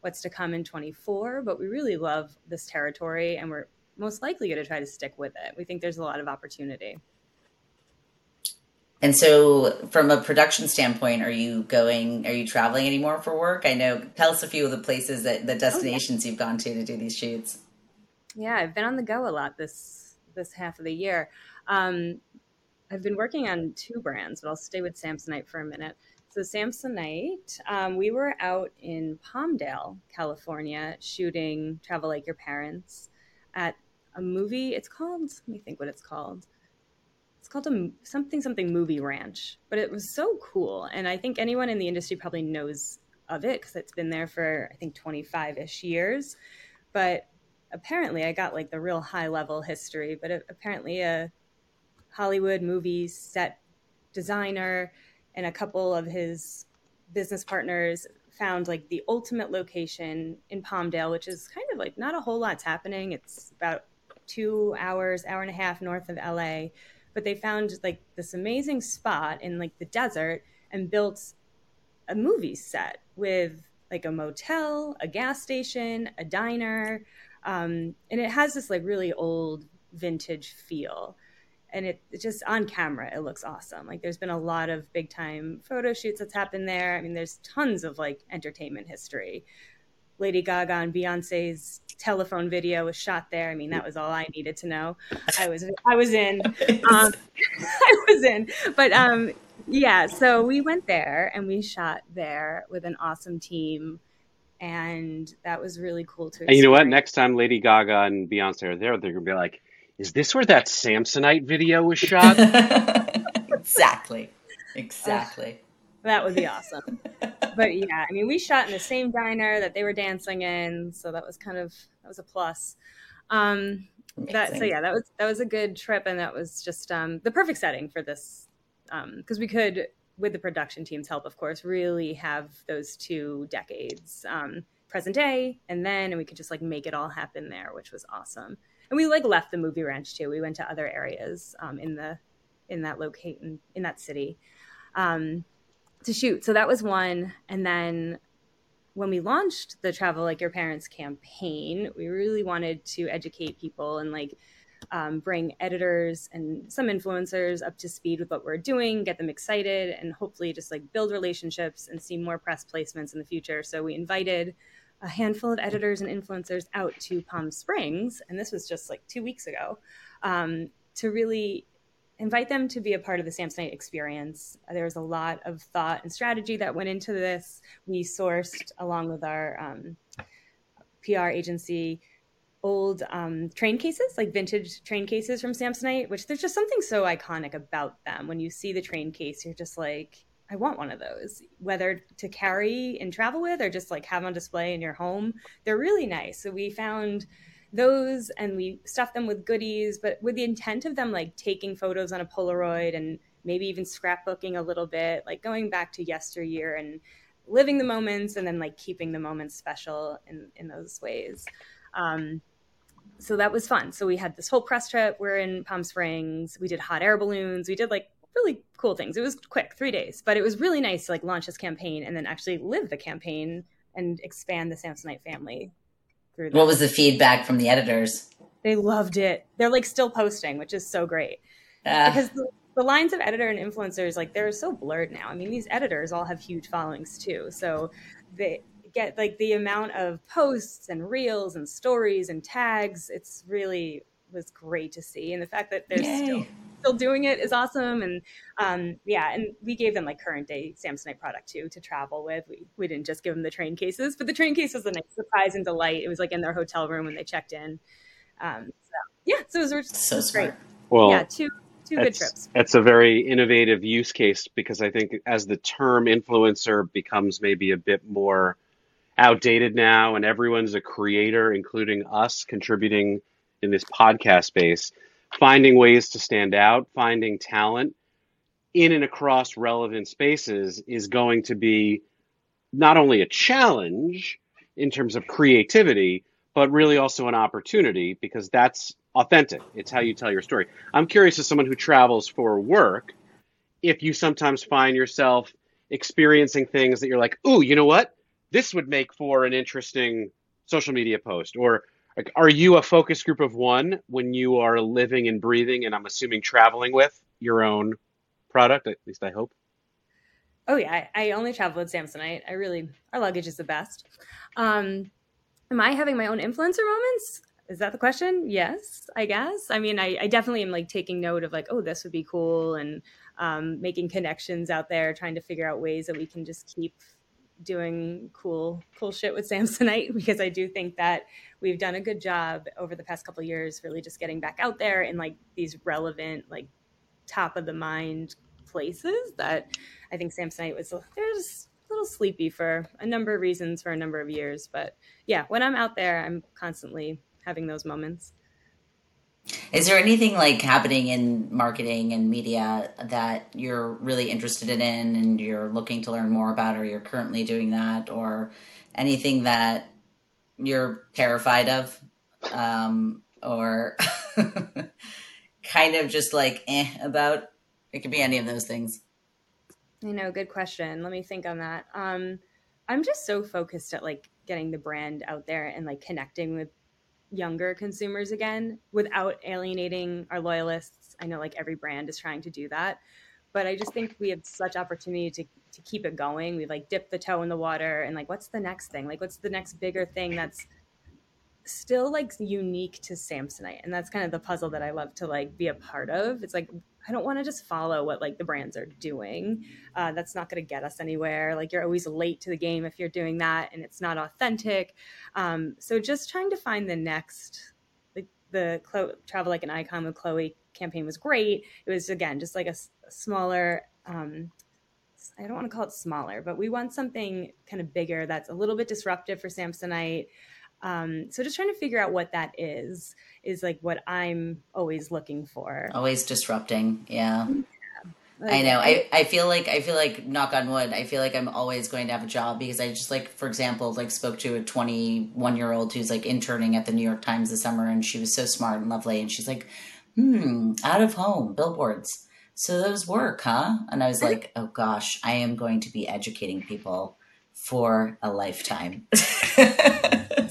what's to come in twenty-four, but we really love this territory and we're most likely going to try to stick with it. We think there's a lot of opportunity. And so from a production standpoint, are you going, are you traveling anymore for work? I know, tell us a few of the places that the destinations oh, yeah. you've gone to to do these shoots. Yeah, I've been on the go a lot this, this half of the year. Um, I've been working on two brands, but I'll stay with Samsonite for a minute. So Samsonite, um, we were out in Palmdale, California, shooting Travel Like Your Parents at a movie. It's called, let me think what it's called. It's called a something, something movie ranch, but it was so cool. And I think anyone in the industry probably knows of it because it's been there for, I think, twenty-five-ish years. But apparently I got like the real high level history, but it, apparently a Hollywood movie set designer and a couple of his business partners found like the ultimate location in Palmdale, which is kind of like not a whole lot's happening. It's about two hours, hour and a half north of L A, but they found like this amazing spot in like the desert and built a movie set with like a motel, a gas station, a diner. Um, and it has this like really old vintage feel. And it, it just on camera, it looks awesome. Like there's been a lot of big time photo shoots that's happened there. I mean, there's tons of like entertainment history. Lady Gaga and Beyonce's telephone video was shot there. I mean, that was all I needed to know. I was, I was in, um, I was in, but um, yeah, so we went there and we shot there with an awesome team. And that was really cool to experience. And you know what? Next time Lady Gaga and Beyonce are there, they're going to be like, is this where that Samsonite video was shot? Exactly. Exactly. Uh, that would be awesome. But yeah, I mean, we shot in the same diner that they were dancing in. So that was kind of, that was a plus. Um, that, so yeah, that was, that was a good trip. And that was just um, the perfect setting for this. Um, 'cause we could, with the production team's help, of course, really have those two decades, um, present day and then, and we could just like make it all happen there, which was awesome. And we like left the movie ranch too. We went to other areas um, in the in that locate in, in that city um, to shoot. So that was one. And then when we launched the Travel Like Your Parents campaign, we really wanted to educate people and like um, bring editors and some influencers up to speed with what we're doing, get them excited, and hopefully just like build relationships and see more press placements in the future. So we invited a handful of editors and influencers out to Palm Springs, and this was just like two weeks ago, um, to really invite them to be a part of the Samsonite experience. There was a lot of thought and strategy that went into this. We sourced, along with our um, P R agency, old um, train cases, like vintage train cases from Samsonite, which there's just something so iconic about them. When you see the train case, you're just like, I want one of those, whether to carry and travel with or just like have on display in your home. They're really nice. So we found those and we stuffed them with goodies, but with the intent of them like taking photos on a Polaroid and maybe even scrapbooking a little bit, like going back to yesteryear and living the moments and then like keeping the moments special in, in those ways. Um, so that was fun. So we had this whole press trip. We're in Palm Springs. We did hot air balloons. We did like really cool things. It was quick, three days, but it was really nice to like launch this campaign and then actually live the campaign and expand the Samsonite family through that. What was the feedback from the editors? They loved it. They're like still posting, which is so great. Uh, because the, the lines of editor and influencers, like they're so blurred now. I mean, these editors all have huge followings too. So they get like the amount of posts and reels and stories and tags. It's really was great to see. And the fact that they're Yay. still still doing it is awesome. And um, yeah, and we gave them like current day Samsonite product too to travel with. We we didn't just give them the train cases, but the train case was a nice surprise and delight. It was like in their hotel room when they checked in. Um, so yeah, so it was, it was so great. Well, yeah, two two good trips. That's a very innovative use case because I think as the term influencer becomes maybe a bit more outdated now, and everyone's a creator, including us contributing in this podcast space, finding ways to stand out, finding talent in and across relevant spaces is going to be not only a challenge in terms of creativity, but really also an opportunity because that's authentic. It's how you tell your story. I'm curious, as someone who travels for work, if you sometimes find yourself experiencing things that you're like, ooh, you know what? This would make for an interesting social media post, or like, are you a focus group of one when you are living and breathing, and I'm assuming traveling with your own product, at least I hope? Oh, yeah. I, I only travel with Samsonite. I really, our luggage is the best. Um, am I having my own influencer moments? Is that the question? Yes, I guess. I mean, I, I definitely am like taking note of like, oh, this would be cool, and um, making connections out there, trying to figure out ways that we can just keep doing cool, cool shit with Samsonite, because I do think that we've done a good job over the past couple of years, really just getting back out there in like these relevant, like top of the mind places that I think Samsonite was, they're just a little sleepy for a number of reasons for a number of years. But yeah, when I'm out there, I'm constantly having those moments. Is there anything like happening in marketing and media that you're really interested in and you're looking to learn more about, or you're currently doing that, or anything that you're terrified of, um, or kind of just like eh about? It could be any of those things. I know. Good question. Let me think on that. Um, I'm just so focused at like getting the brand out there and like connecting with younger consumers again without alienating our loyalists. I know like every brand is trying to do that, but I just think we have such opportunity to to keep it going. We've like dipped the toe in the water and like, what's the next thing? Like, what's the next bigger thing that's still like unique to Samsonite? And that's kind of the puzzle that I love to like be a part of. It's like, I don't want to just follow what like the brands are doing. Uh, that's not going to get us anywhere. Like you're always late to the game if you're doing that, and it's not authentic. Um, so just trying to find the next, like the Chloe, Travel Like an Icon with Chloe campaign was great. It was, again, just like a, a smaller, um, I don't want to call it smaller, but we want something kind of bigger that's a little bit disruptive for Samsonite. Um, so just trying to figure out what that is, is like what I'm always looking for. Always disrupting. Yeah. yeah. Like, I know. I, I feel like, I feel like knock on wood, I feel like I'm always going to have a job because I just like, for example, like spoke to a twenty-one year old who's like interning at the New York Times this summer, and she was so smart and lovely. And she's like, Hmm, out of home billboards. So those work, huh? And I was like, oh gosh, I am going to be educating people for a lifetime.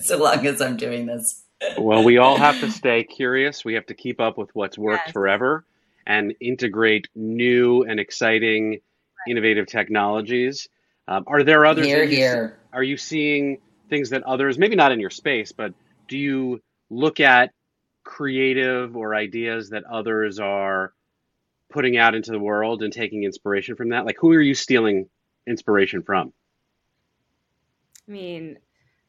So long as I'm doing this. Well, we all have to stay curious. We have to keep up with what's worked yes. forever and integrate new and exciting, right. innovative technologies. Um, are there others? Here, here. Are you seeing things that others, maybe not in your space, but do you look at creative or ideas that others are putting out into the world and taking inspiration from that? Like, who are you stealing inspiration from? I mean,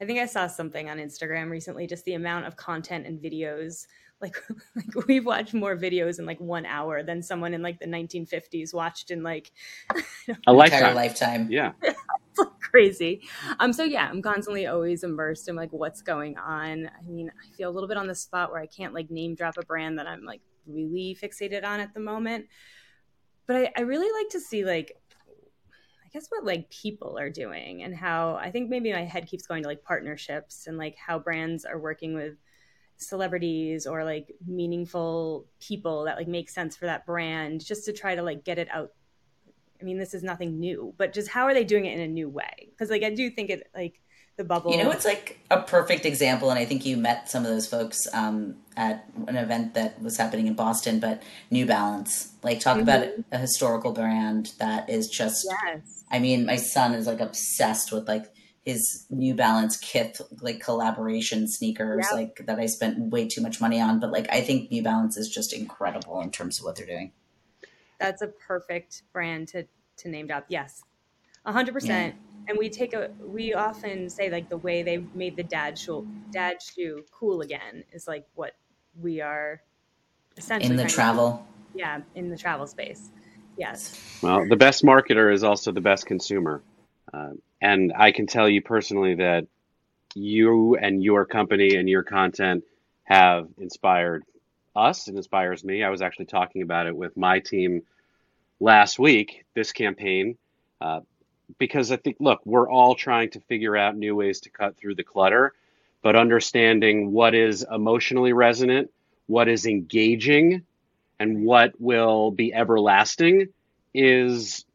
I think I saw something on Instagram recently, just the amount of content and videos. Like, like we've watched more videos in like one hour than someone in like the nineteen fifties watched in like a lifetime. Entire lifetime. Yeah. It's like crazy. Um, so yeah, I'm constantly always immersed in like what's going on. I mean, I feel a little bit on the spot where I can't like name drop a brand that I'm like really fixated on at the moment. But I, I really like to see like, I guess what like people are doing, and how I think maybe my head keeps going to like partnerships and like how brands are working with celebrities or like meaningful people that like make sense for that brand, just to try to like get it out. I mean, this is nothing new, but just how are they doing it in a new way? Because like I do think it like the bubble. You know, it's like a perfect example, and I think you met some of those folks um, at an event that was happening in Boston, but New Balance. Like, talk mm-hmm. about a historical brand that is just, yes. I mean, my son is like obsessed with like his New Balance kit, like collaboration sneakers, yep. like that I spent way too much money on. But like, I think New Balance is just incredible in terms of what they're doing. That's a perfect brand to, to name drop. Yes. A hundred percent. And we take a, we often say like the way they made the dad shoe, dad shoe cool again is like what we are essentially in the travel. To, yeah. In the travel space. Yes. Well, the best marketer is also the best consumer. Um, and I can tell you personally that you and your company and your content have inspired us and inspires me. I was actually talking about it with my team last week, this campaign, uh, because I think, look, we're all trying to figure out new ways to cut through the clutter, but understanding what is emotionally resonant, what is engaging, and what will be everlasting is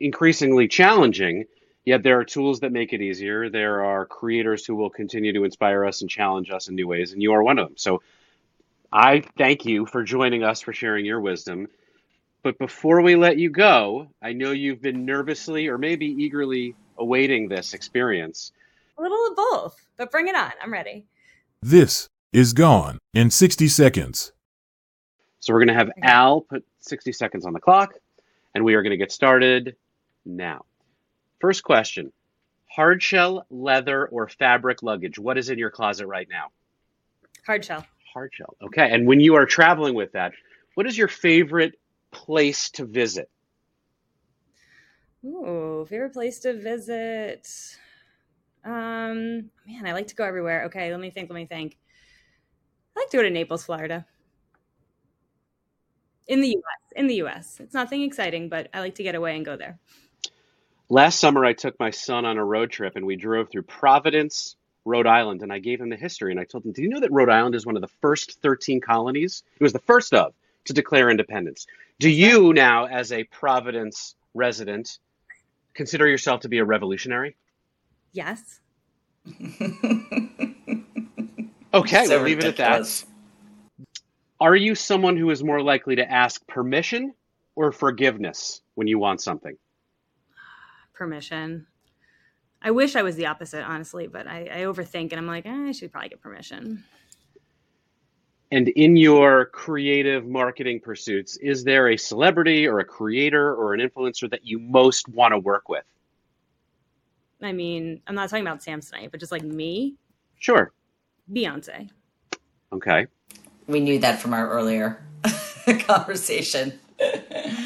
increasingly challenging. Yet there are tools that make it easier. There are creators who will continue to inspire us and challenge us in new ways, and you are one of them. So I thank you for joining us, for sharing your wisdom. But before we let you go, I know you've been nervously or maybe eagerly awaiting this experience. A little of both, but bring it on. I'm ready. This is Gone in sixty seconds. So we're going to have okay. Al put sixty seconds on the clock, and we are going to get started now. First question, hard shell, leather, or fabric luggage? What is in your closet right now? Hard shell. Hard shell. Okay. And when you are traveling with that, what is your favorite place to visit? Ooh, favorite place to visit. Um, man, I like to go everywhere. Okay, let me think, let me think. I like to go to Naples, Florida. In the U S, in the U S. It's nothing exciting, but I like to get away and go there. Last summer, I took my son on a road trip, and we drove through Providence, Rhode Island, and I gave him the history, and I told him, do you know that Rhode Island is one of the first thirteen colonies? It was the first of to declare independence. Do you now, as a Providence resident, consider yourself to be a revolutionary? Yes. Okay, so we'll leave ridiculous. It at that. Are you someone who is more likely to ask permission or forgiveness when you want something? Permission. I wish I was the opposite, honestly, but I, I overthink and I'm like, eh, I should probably get permission. And in your creative marketing pursuits, is there a celebrity or a creator or an influencer that you most want to work with? I mean, I'm not talking about Samsonite, but just like me. Sure. Beyonce. Okay. We knew that from our earlier conversation.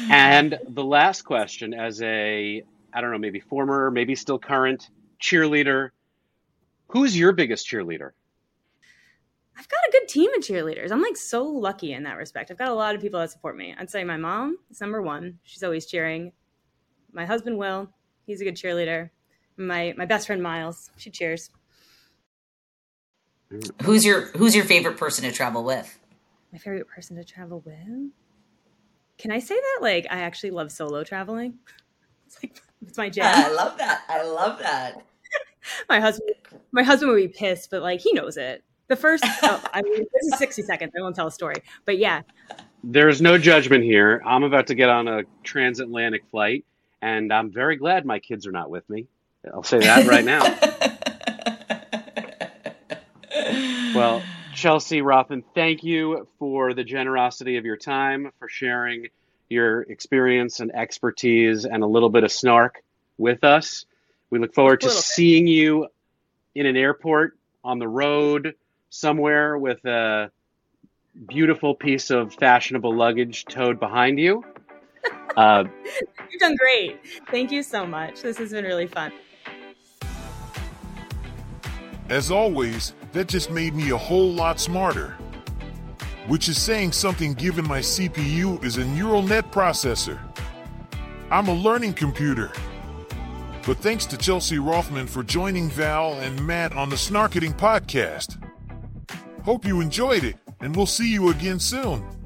And the last question, as a, I don't know, maybe former, maybe still current cheerleader, who is your biggest cheerleader? I've got a good team of cheerleaders. I'm like so lucky in that respect. I've got a lot of people that support me. I'd say my mom is number one. She's always cheering. My husband, Will, he's a good cheerleader. My my best friend, Miles, she cheers. Who's your Who's your favorite person to travel with? My favorite person to travel with? Can I say that? Like, I actually love solo traveling. It's like, it's my jam. I love that. I love that. my husband, My husband would be pissed, but like, he knows it. The first, oh, I mean, this is sixty seconds. I won't tell a story, but yeah. There's no judgment here. I'm about to get on a transatlantic flight, and I'm very glad my kids are not with me. I'll say that right now. Well, Chelsea Rothman, thank you for the generosity of your time, for sharing your experience and expertise and a little bit of snark with us. We look forward to bit. seeing you in an airport, on the road, somewhere with a beautiful piece of fashionable luggage towed behind you. Uh, You've done great. Thank you so much. This has been really fun. As always, that just made me a whole lot smarter, which is saying something given my C P U is a neural net processor. I'm a learning computer. But thanks to Chelsea Rothman for joining Val and Matt on the Snarketing Podcast. Hope you enjoyed it, and we'll see you again soon.